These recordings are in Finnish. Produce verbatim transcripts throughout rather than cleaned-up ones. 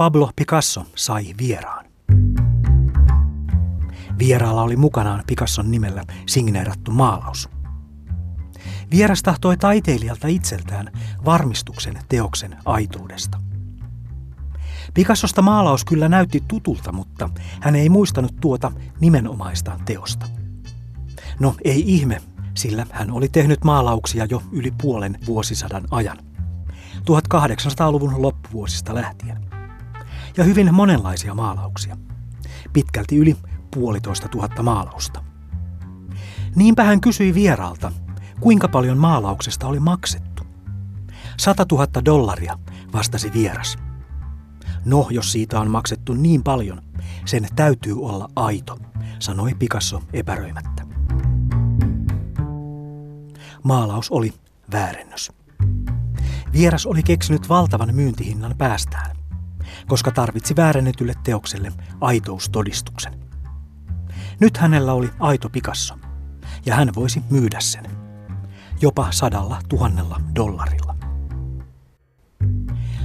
Pablo Picasso sai vieraan. Vieraalla oli mukanaan Picasson nimellä signeerattu maalaus. Vieras tahtoi taiteilijalta itseltään varmistuksen teoksen aituudesta. Picassosta maalaus kyllä näytti tutulta, mutta hän ei muistanut tuota nimenomaista teosta. No ei ihme, sillä hän oli tehnyt maalauksia jo yli puolen vuosisadan ajan, tuhatkahdeksansataaluvun loppuvuosista lähtien. Ja hyvin monenlaisia maalauksia, pitkälti yli puolitoista tuhatta maalausta. Niinpä hän kysyi vieraalta, kuinka paljon maalauksesta oli maksettu. Sata tuhatta dollaria, vastasi vieras. No, jos siitä on maksettu niin paljon, sen täytyy olla aito, sanoi Picasso epäröimättä. Maalaus oli väärennös. Vieras oli keksinyt valtavan myyntihinnan päästään, koska tarvitsi väärennetylle teokselle aitoustodistuksen. Nyt hänellä oli aito Picasso, ja hän voisi myydä sen, jopa sadalla tuhannella dollarilla.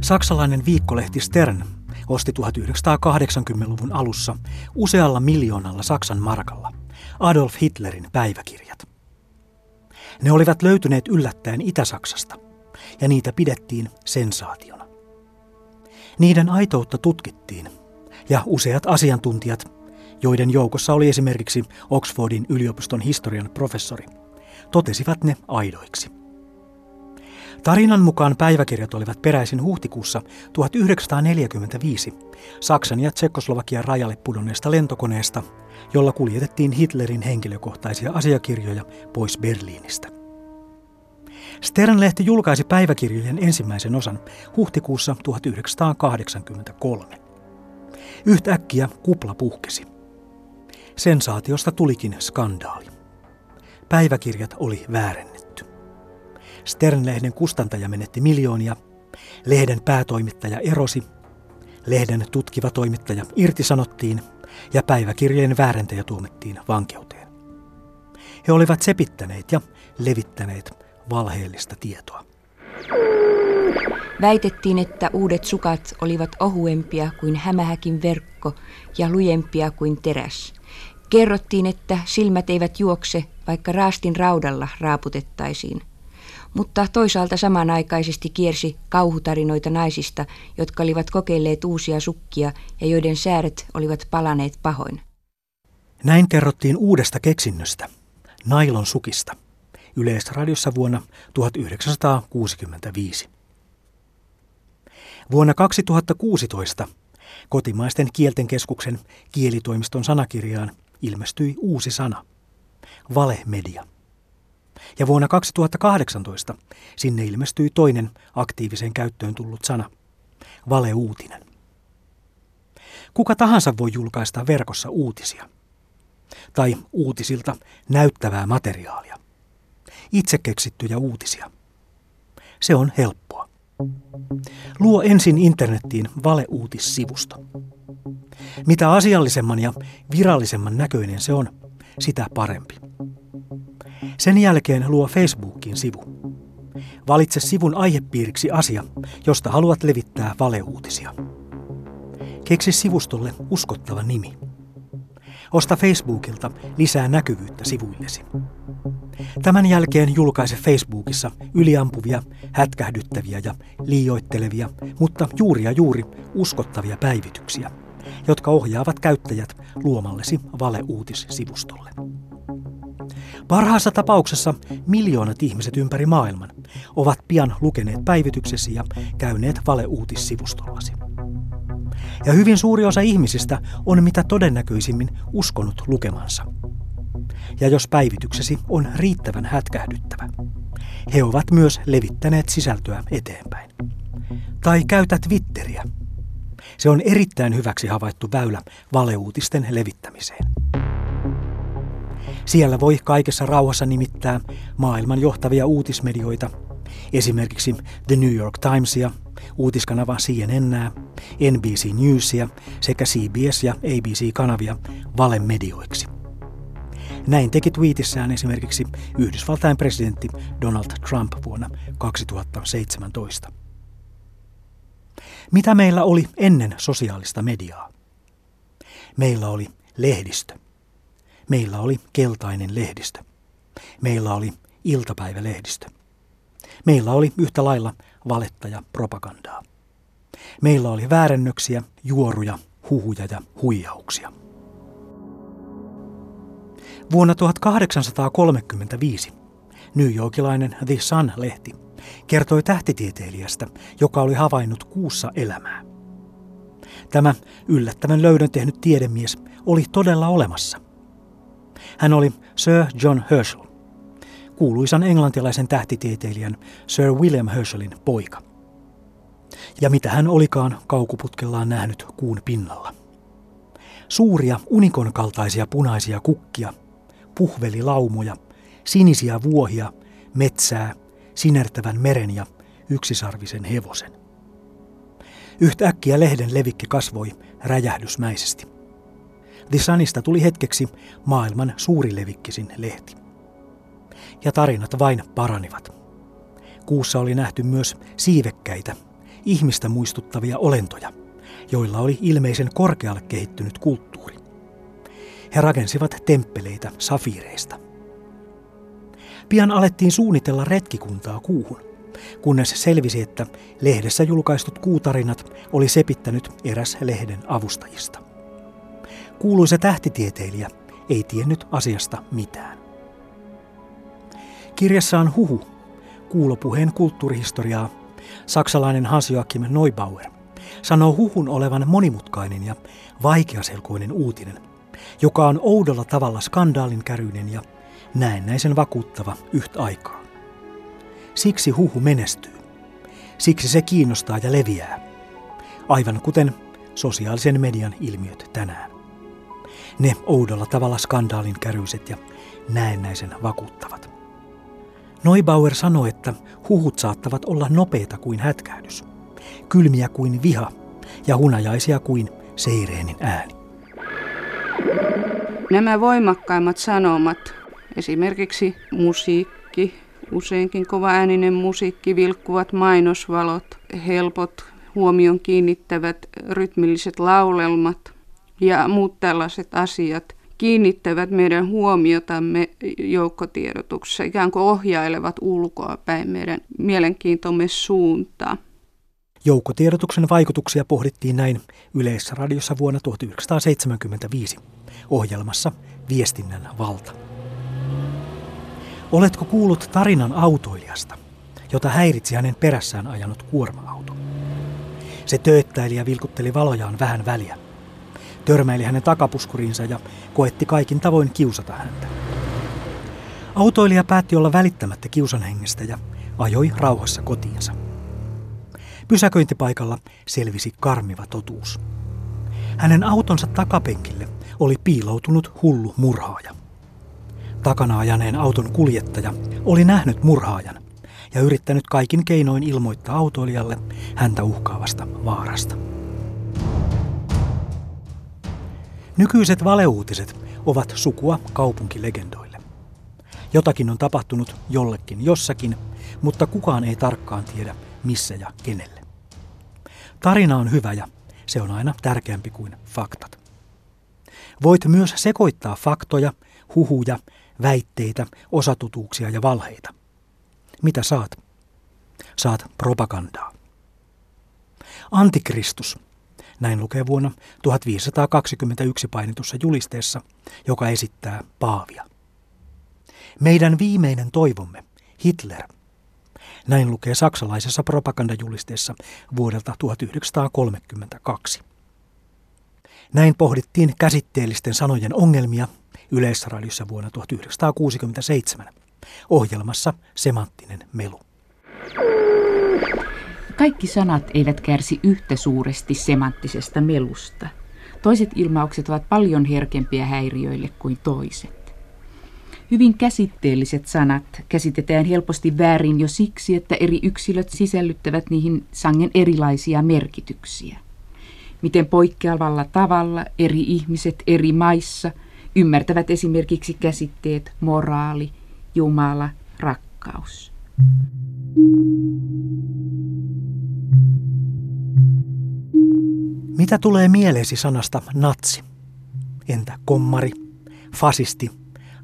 Saksalainen viikkolehti Stern osti tuhatyhdeksänsataakahdeksankymmentäluvun alussa usealla miljoonalla Saksan markalla Adolf Hitlerin päiväkirjat. Ne olivat löytyneet yllättäen Itä-Saksasta, ja niitä pidettiin sensaationa. Niiden aitoutta tutkittiin, ja useat asiantuntijat, joiden joukossa oli esimerkiksi Oxfordin yliopiston historian professori, totesivat ne aidoiksi. Tarinan mukaan päiväkirjat olivat peräisin huhtikuussa tuhatyhdeksänsataaneljäkymmentäviisi Saksan ja Tsekkoslovakian rajalle pudonneesta lentokoneesta, jolla kuljetettiin Hitlerin henkilökohtaisia asiakirjoja pois Berliinistä. Stern-lehti julkaisi päiväkirjojen ensimmäisen osan huhtikuussa tuhatyhdeksänsataakahdeksankymmentäkolme. Yhtäkkiä kupla puhkesi. Sensaatiosta tulikin skandaali. Päiväkirjat oli väärennetty. Stern-lehden kustantaja menetti miljoonia, lehden päätoimittaja erosi, lehden tutkiva toimittaja irtisanottiin ja päiväkirjojen väärentäjä tuomittiin vankeuteen. He olivat sepittäneet ja levittäneet valheellista tietoa. Väitettiin, että uudet sukat olivat ohuempia kuin hämähäkin verkko ja lujempia kuin teräs. Kerrottiin, että silmät eivät juokse, vaikka raastin raudalla raaputettaisiin. Mutta toisaalta samanaikaisesti kiersi kauhutarinoita naisista, jotka olivat kokeilleet uusia sukkia ja joiden sääret olivat palaneet pahoin. Näin kerrottiin uudesta keksinnöstä, nailon sukista, Yleisradiossa vuonna tuhatyhdeksänsataakuusikymmentäviisi. Vuonna kaksituhattakuusitoista kotimaisten kieltenkeskuksen kielitoimiston sanakirjaan ilmestyi uusi sana, valemedia. Ja vuonna kaksituhattakahdeksantoista sinne ilmestyi toinen aktiiviseen käyttöön tullut sana, valeuutinen. Kuka tahansa voi julkaista verkossa uutisia tai uutisilta näyttävää materiaalia, itse keksittyjä uutisia. Se on helppoa. Luo ensin internettiin valeuutissivusto. Mitä asiallisemman ja virallisemman näköinen se on, sitä parempi. Sen jälkeen luo Facebookin sivu. Valitse sivun aihepiiriksi asia, josta haluat levittää valeuutisia. Keksi sivustolle uskottava nimi. Osta Facebookilta lisää näkyvyyttä sivuillesi. Tämän jälkeen julkaise Facebookissa yliampuvia, hätkähdyttäviä ja liioittelevia, mutta juuri ja juuri uskottavia päivityksiä, jotka ohjaavat käyttäjät luomallesi valeuutissivustolle. Parhaassa tapauksessa miljoonat ihmiset ympäri maailman ovat pian lukeneet päivityksesi ja käyneet valeuutissivustollasi. Ja hyvin suuri osa ihmisistä on mitä todennäköisimmin uskonut lukemansa. Ja jos päivityksesi on riittävän hätkähdyttävä, he ovat myös levittäneet sisältöä eteenpäin. Tai käytä Twitteriä. Se on erittäin hyväksi havaittu väylä valeuutisten levittämiseen. Siellä voi kaikessa rauhassa nimittää maailman johtavia uutismedioita, esimerkiksi The New York Timesia, uutiskanava C N N, N B C Newsia sekä C B S ja A B C-kanavia valemedioiksi. Näin teki twiitissään esimerkiksi Yhdysvaltain presidentti Donald Trump vuonna kaksituhattaseitsemäntoista. Mitä meillä oli ennen sosiaalista mediaa? Meillä oli lehdistö. Meillä oli keltainen lehdistö. Meillä oli iltapäivälehdistö. Meillä oli yhtä lailla valetta ja propagandaa. Meillä oli väärennöksiä, juoruja, huhuja ja huijauksia. Vuonna tuhatkahdeksansataakolmekymmentäviisi newyorkilainen The Sun-lehti kertoi tähtitieteilijästä, joka oli havainnut kuussa elämää. Tämä yllättävän löydön tehnyt tiedemies oli todella olemassa. Hän oli Sir John Herschel, kuuluisan englantilaisen tähtitieteilijän Sir William Herschelin poika. Ja mitä hän olikaan kaukoputkellaan nähnyt kuun pinnalla. Suuria unikon kaltaisia punaisia kukkia, puhvelilaumoja, sinisiä vuohia, metsää, sinertävän meren ja yksisarvisen hevosen. Yhtäkkiä lehden levikki kasvoi räjähdysmäisesti. The Sunista tuli hetkeksi maailman suurilevikkisin lehti. Ja tarinat vain paranivat. Kuussa oli nähty myös siivekkäitä, ihmistä muistuttavia olentoja, joilla oli ilmeisen korkealle kehittynyt kulttuuri. He rakensivat temppeleitä safiireista. Pian alettiin suunnitella retkikuntaa kuuhun, kunnes selvisi, että lehdessä julkaistut kuutarinat oli sepittänyt eräs lehden avustajista. Kuuluisa tähtitieteilijä ei tiennyt asiasta mitään. Kirjassaan Huhu, kuulopuheen kulttuurihistoriaa, saksalainen Hans Joachim Neubauer sanoo huhun olevan monimutkainen ja vaikeaselkoinen uutinen, joka on oudolla tavalla skandaalinkäryinen ja näennäisen vakuuttava yhtä aikaa. Siksi huhu menestyy. Siksi se kiinnostaa ja leviää. Aivan kuten sosiaalisen median ilmiöt tänään. Ne oudolla tavalla skandaalinkäryset ja näennäisen vakuuttavat. Neubauer sanoi, että huhut saattavat olla nopeita kuin hätkähdys, kylmiä kuin viha ja hunajaisia kuin seireenin ääni. Nämä voimakkaimmat sanomat, esimerkiksi musiikki, useinkin kovaääninen musiikki, vilkkuvat mainosvalot, helpot huomion kiinnittävät rytmilliset laulelmat ja muut tällaiset asiat, kiinnittävät meidän huomiotamme joukkotiedotuksessa, ikään kuin ohjailevat ulkoapäin meidän mielenkiintomme suuntaan. Joukkotiedotuksen vaikutuksia pohdittiin näin Yleisradiossa vuonna tuhatyhdeksänsataaseitsemänkymmentäviisi ohjelmassa Viestinnän valta. Oletko kuullut tarinan autoilijasta, jota häiritsi hänen perässään ajanut kuorma-auto? Se tööttäili ja vilkutteli valojaan vähän väliä. Törmäili hänen takapuskuriinsa ja koetti kaikin tavoin kiusata häntä. Autoilija päätti olla välittämättä kiusan hengestä ja ajoi rauhassa kotiinsa. Pysäköintipaikalla selvisi karmiva totuus. Hänen autonsa takapenkille oli piiloutunut hullu murhaaja. Takana ajaneen auton kuljettaja oli nähnyt murhaajan ja yrittänyt kaikin keinoin ilmoittaa autoilijalle häntä uhkaavasta vaarasta. Nykyiset valeuutiset ovat sukua kaupunkilegendoille. Jotakin on tapahtunut jollekin jossakin, mutta kukaan ei tarkkaan tiedä missä ja kenelle. Tarina on hyvä ja se on aina tärkeämpi kuin faktat. Voit myös sekoittaa faktoja, huhuja, väitteitä, osatutuuksia ja valheita. Mitä saat? Saat propagandaa. Antikristus. Näin lukee vuonna tuhatviisisataakaksikymmentäyksi painetussa julisteessa, joka esittää Paavia. Meidän viimeinen toivomme, Hitler. Näin lukee saksalaisessa propagandajulisteessa vuodelta tuhatyhdeksänsataakolmekymmentäkaksi. Näin pohdittiin käsitteellisten sanojen ongelmia Yleisradiossa vuonna tuhatyhdeksänsataakuusikymmentäseitsemän ohjelmassa Semanttinen melu. Kaikki sanat eivät kärsi yhtä suuresti semanttisesta melusta. Toiset ilmaukset ovat paljon herkempiä häiriöille kuin toiset. Hyvin käsitteelliset sanat käsitetään helposti väärin jo siksi, että eri yksilöt sisällyttävät niihin sangen erilaisia merkityksiä. Miten poikkeavalla tavalla eri ihmiset eri maissa ymmärtävät esimerkiksi käsitteet moraali, Jumala, rakkaus. Mitä tulee mieleesi sanasta natsi? Entä kommari, fasisti,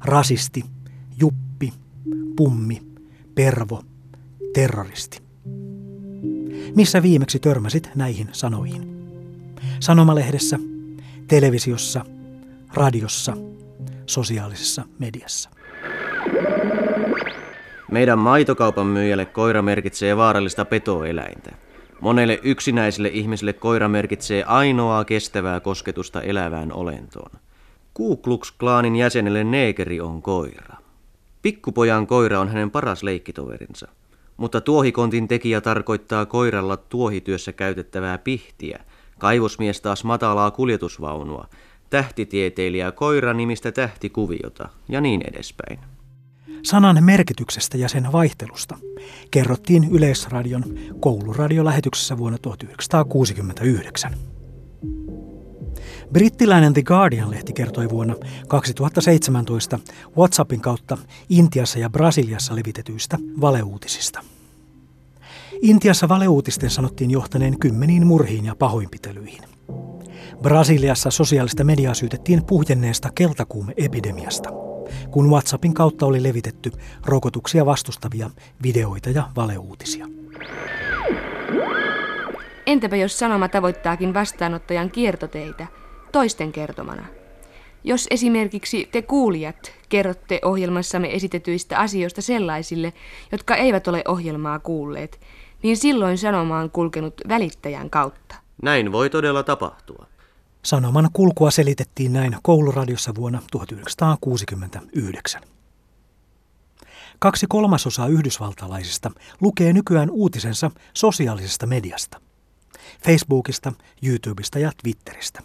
rasisti, juppi, pummi, pervo, terroristi? Missä viimeksi törmäsit näihin sanoihin? Sanomalehdessä, televisiossa, radiossa, sosiaalisessa mediassa. Meidän maitokaupan myyjälle koira merkitsee vaarallista petoeläintä. Monelle yksinäiselle ihmiselle koira merkitsee ainoaa kestävää kosketusta elävään olentoon. Ku Klux Klanin jäsenelle neekeri on koira. Pikkupojan koira on hänen paras leikkitoverinsa. Mutta tuohikontin tekijä tarkoittaa koiralla tuohityössä käytettävää pihtiä, kaivosmies taas matalaa kuljetusvaunua, tähtitieteilijä koira nimistä tähtikuviota ja niin edespäin. Sanan merkityksestä ja sen vaihtelusta kerrottiin Yleisradion kouluradiolähetyksessä vuonna tuhatyhdeksänsataakuusikymmentäyhdeksän. Brittiläinen The Guardian-lehti kertoi vuonna kaksituhattaseitsemäntoista WhatsAppin kautta Intiassa ja Brasiliassa levitetyistä valeuutisista. Intiassa valeuutisten sanottiin johtaneen kymmeniin murhiin ja pahoinpitelyihin. Brasiliassa sosiaalista mediaa syytettiin puhjenneesta keltakuumeepidemiasta, kun WhatsAppin kautta oli levitetty rokotuksia vastustavia videoita ja valeuutisia. Entäpä jos sanoma tavoittaakin vastaanottajan kiertoteitä toisten kertomana? Jos esimerkiksi te kuulijat kerrotte ohjelmassamme esitetyistä asioista sellaisille, jotka eivät ole ohjelmaa kuulleet, niin silloin sanoma on kulkenut välittäjän kautta. Näin voi todella tapahtua. Sanoman kulkua selitettiin näin kouluradiossa vuonna tuhatyhdeksänsataakuusikymmentäyhdeksän. Kaksi kolmasosaa yhdysvaltalaisista lukee nykyään uutisensa sosiaalisesta mediasta. Facebookista, YouTubesta ja Twitteristä.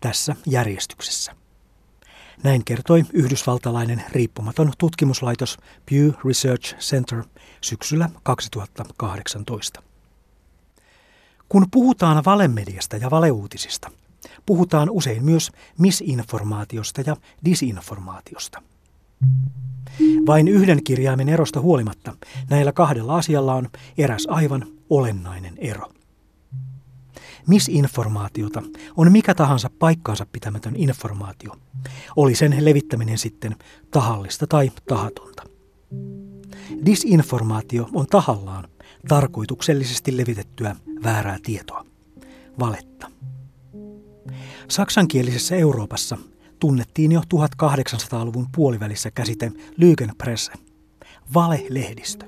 Tässä järjestyksessä. Näin kertoi yhdysvaltalainen riippumaton tutkimuslaitos Pew Research Center syksyllä kaksituhattakahdeksantoista. Kun puhutaan valemediasta ja valeuutisista, puhutaan usein myös misinformaatiosta ja disinformaatiosta. Vain yhden kirjaimen erosta huolimatta näillä kahdella asialla on eräs aivan olennainen ero. Misinformaatiota on mikä tahansa paikkaansa pitämätön informaatio, oli sen levittäminen sitten tahallista tai tahatonta. Disinformaatio on tahallaan tarkoituksellisesti levitettyä väärää tietoa, valetta. Saksankielisessä Euroopassa tunnettiin jo tuhatkahdeksansataaluvun puolivälissä käsite Lügenpresse, valehdistö.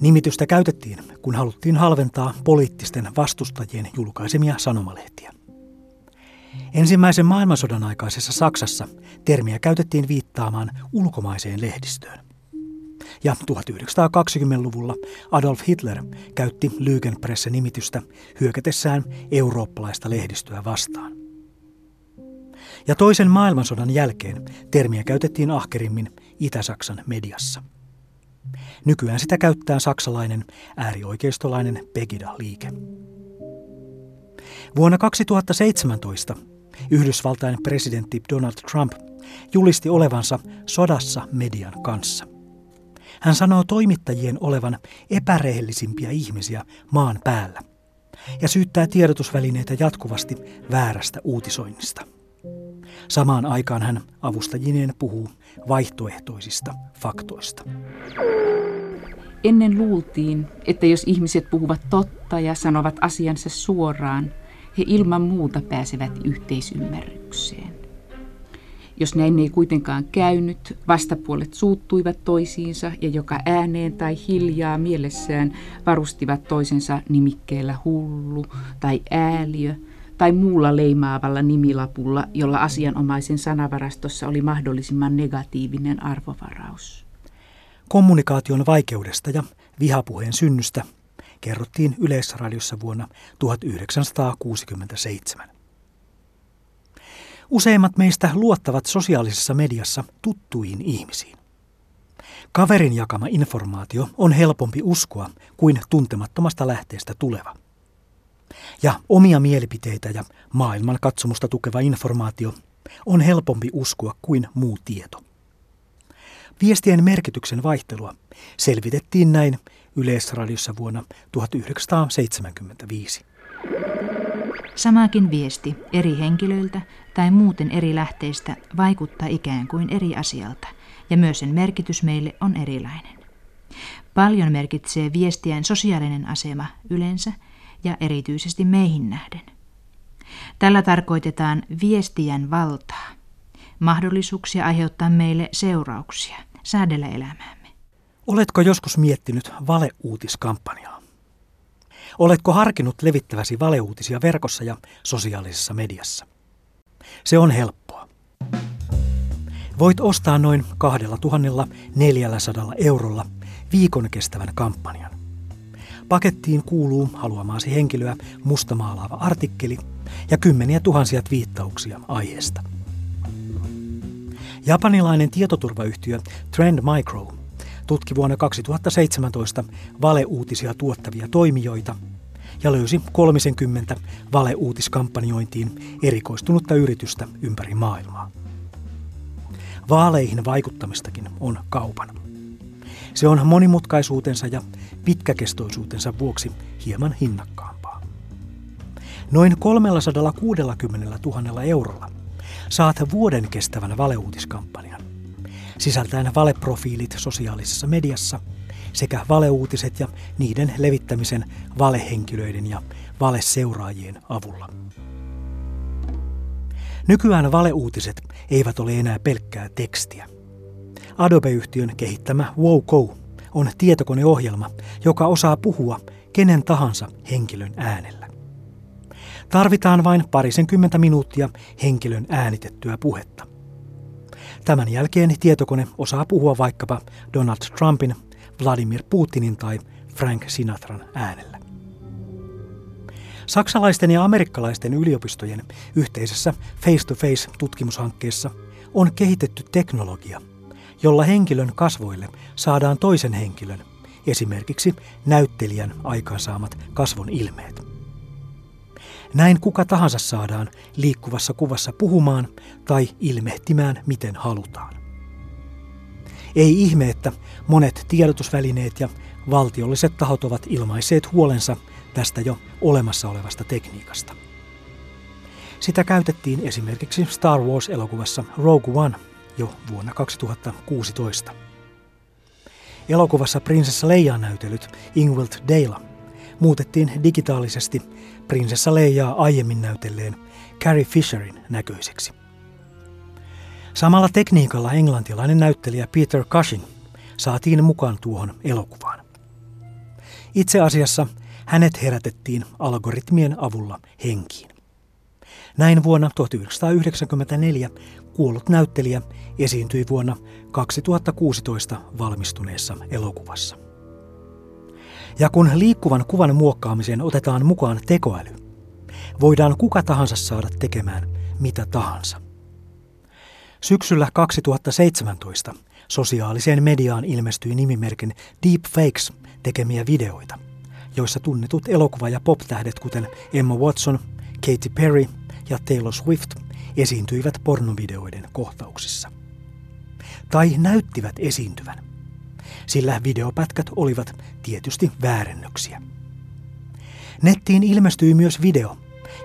Nimitystä käytettiin, kun haluttiin halventaa poliittisten vastustajien julkaisemia sanomalehtiä. Ensimmäisen maailmansodan aikaisessa Saksassa termiä käytettiin viittaamaan ulkomaiseen lehdistöön. Ja tuhatyhdeksänsataakaksikymmentäluvulla Adolf Hitler käytti Lügenpresse-nimitystä hyökätessään eurooppalaista lehdistöä vastaan. Ja toisen maailmansodan jälkeen termiä käytettiin ahkerimmin Itä-Saksan mediassa. Nykyään sitä käyttää saksalainen äärioikeistolainen Pegida-liike. Vuonna kaksituhattaseitsemäntoista Yhdysvaltain presidentti Donald Trump julisti olevansa sodassa median kanssa. Hän sanoo toimittajien olevan epärehellisimpiä ihmisiä maan päällä ja syyttää tiedotusvälineitä jatkuvasti väärästä uutisoinnista. Samaan aikaan hän avustajineen puhuu vaihtoehtoisista faktoista. Ennen luultiin, että jos ihmiset puhuvat totta ja sanovat asiansa suoraan, he ilman muuta pääsevät yhteisymmärrykseen. Jos näin ei kuitenkaan käynyt, vastapuolet suuttuivat toisiinsa ja joka ääneen tai hiljaa mielessään varustivat toisensa nimikkeellä hullu tai ääliö tai muulla leimaavalla nimilapulla, jolla asianomaisen sanavarastossa oli mahdollisimman negatiivinen arvovaraus. Kommunikaation vaikeudesta ja vihapuheen synnystä kerrottiin Yleisradiossa vuonna tuhatyhdeksänsataakuusikymmentäseitsemän. Useimmat meistä luottavat sosiaalisessa mediassa tuttuihin ihmisiin. Kaverin jakama informaatio on helpompi uskoa kuin tuntemattomasta lähteestä tuleva. Ja omia mielipiteitä ja maailmankatsomusta tukeva informaatio on helpompi uskoa kuin muu tieto. Viestien merkityksen vaihtelua selvitettiin näin Yleisradiossa vuonna tuhatyhdeksänsataaseitsemänkymmentäviisi. Samakin viesti eri henkilöiltä tai muuten eri lähteistä vaikuttaa ikään kuin eri asialta, ja myös sen merkitys meille on erilainen. Paljon merkitsee viestien sosiaalinen asema yleensä ja erityisesti meihin nähden. Tällä tarkoitetaan viestien valtaa, mahdollisuuksia aiheuttaa meille seurauksia, säädellä elämäämme. Oletko joskus miettinyt valeuutiskampanjaa? Oletko harkinnut levittäväsi valeuutisia verkossa ja sosiaalisessa mediassa? Se on helppoa. Voit ostaa noin kaksituhattaneljäsataa eurolla viikon kestävän kampanjan. Pakettiin kuuluu haluamaasi henkilöä mustamaalaava artikkeli ja kymmeniä tuhansia twiittauksia aiheesta. Japanilainen tietoturvayhtiö Trend Micro tutki vuonna kaksituhattaseitsemäntoista valeuutisia tuottavia toimijoita ja löysi kolmekymmentä valeuutiskampanjointiin erikoistunutta yritystä ympäri maailmaa. Vaaleihin vaikuttamistakin on kaupan. Se on monimutkaisuutensa ja pitkäkestoisuutensa vuoksi hieman hinnakkaampaa. Noin kolmesataakuusikymmentätuhatta eurolla saat vuoden kestävän valeuutiskampanjan, sisältäen valeprofiilit sosiaalisessa mediassa sekä valeuutiset ja niiden levittämisen valehenkilöiden ja valeseuraajien avulla. Nykyään valeuutiset eivät ole enää pelkkää tekstiä. Adobe-yhtiön kehittämä WowCo on tietokoneohjelma, joka osaa puhua kenen tahansa henkilön äänellä. Tarvitaan vain parisenkymmentä minuuttia henkilön äänitettyä puhetta. Tämän jälkeen tietokone osaa puhua vaikkapa Donald Trumpin, Vladimir Putinin tai Frank Sinatran äänellä. Saksalaisten ja amerikkalaisten yliopistojen yhteisessä face-to-face-tutkimushankkeessa on kehitetty teknologia, jolla henkilön kasvoille saadaan toisen henkilön, esimerkiksi näyttelijän aikaansaamat kasvon ilmeet. Näin kuka tahansa saadaan liikkuvassa kuvassa puhumaan tai ilmehtimään miten halutaan. Ei ihme, että monet tiedotusvälineet ja valtiolliset tahot ovat ilmaisseet huolensa tästä jo olemassa olevasta tekniikasta. Sitä käytettiin esimerkiksi Star Wars-elokuvassa Rogue One jo vuonna kaksituhattakuusitoista. Elokuvassa prinsessa Leijaa näytellyt Ingvild Dayla muutettiin digitaalisesti prinsessa Leijaa aiemmin näytelleen Carrie Fisherin näköiseksi. Samalla tekniikalla englantilainen näyttelijä Peter Cushing saatiin mukaan tuohon elokuvaan. Itse asiassa hänet herätettiin algoritmien avulla henkiin. Näin vuonna tuhatyhdeksänsataayhdeksänkymmentäneljä kuollut näyttelijä esiintyi vuonna kaksituhattakuusitoista valmistuneessa elokuvassa. Ja kun liikkuvan kuvan muokkaamiseen otetaan mukaan tekoäly, voidaan kuka tahansa saada tekemään mitä tahansa. Syksyllä kaksituhattaseitsemäntoista sosiaaliseen mediaan ilmestyi nimimerkin Deepfakes tekemiä videoita, joissa tunnetut elokuva- ja pop-tähdet kuten Emma Watson, Katy Perry ja Taylor Swift esiintyivät pornovideoiden kohtauksissa. Tai näyttivät esiintyvän, sillä videopätkät olivat tietysti väärennöksiä. Nettiin ilmestyi myös video,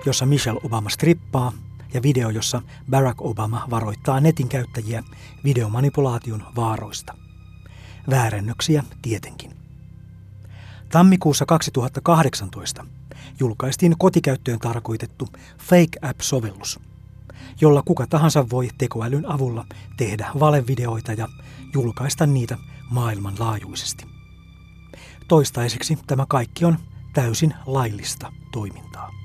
jossa Michelle Obama strippaa, ja video, jossa Barack Obama varoittaa netin käyttäjiä videomanipulaation vaaroista. Väärennöksiä tietenkin. Tammikuussa kaksituhattakahdeksantoista julkaistiin kotikäyttöön tarkoitettu Fake App-sovellus, jolla kuka tahansa voi tekoälyn avulla tehdä valevideoita ja julkaista niitä maailmanlaajuisesti. Toistaiseksi tämä kaikki on täysin laillista toimintaa.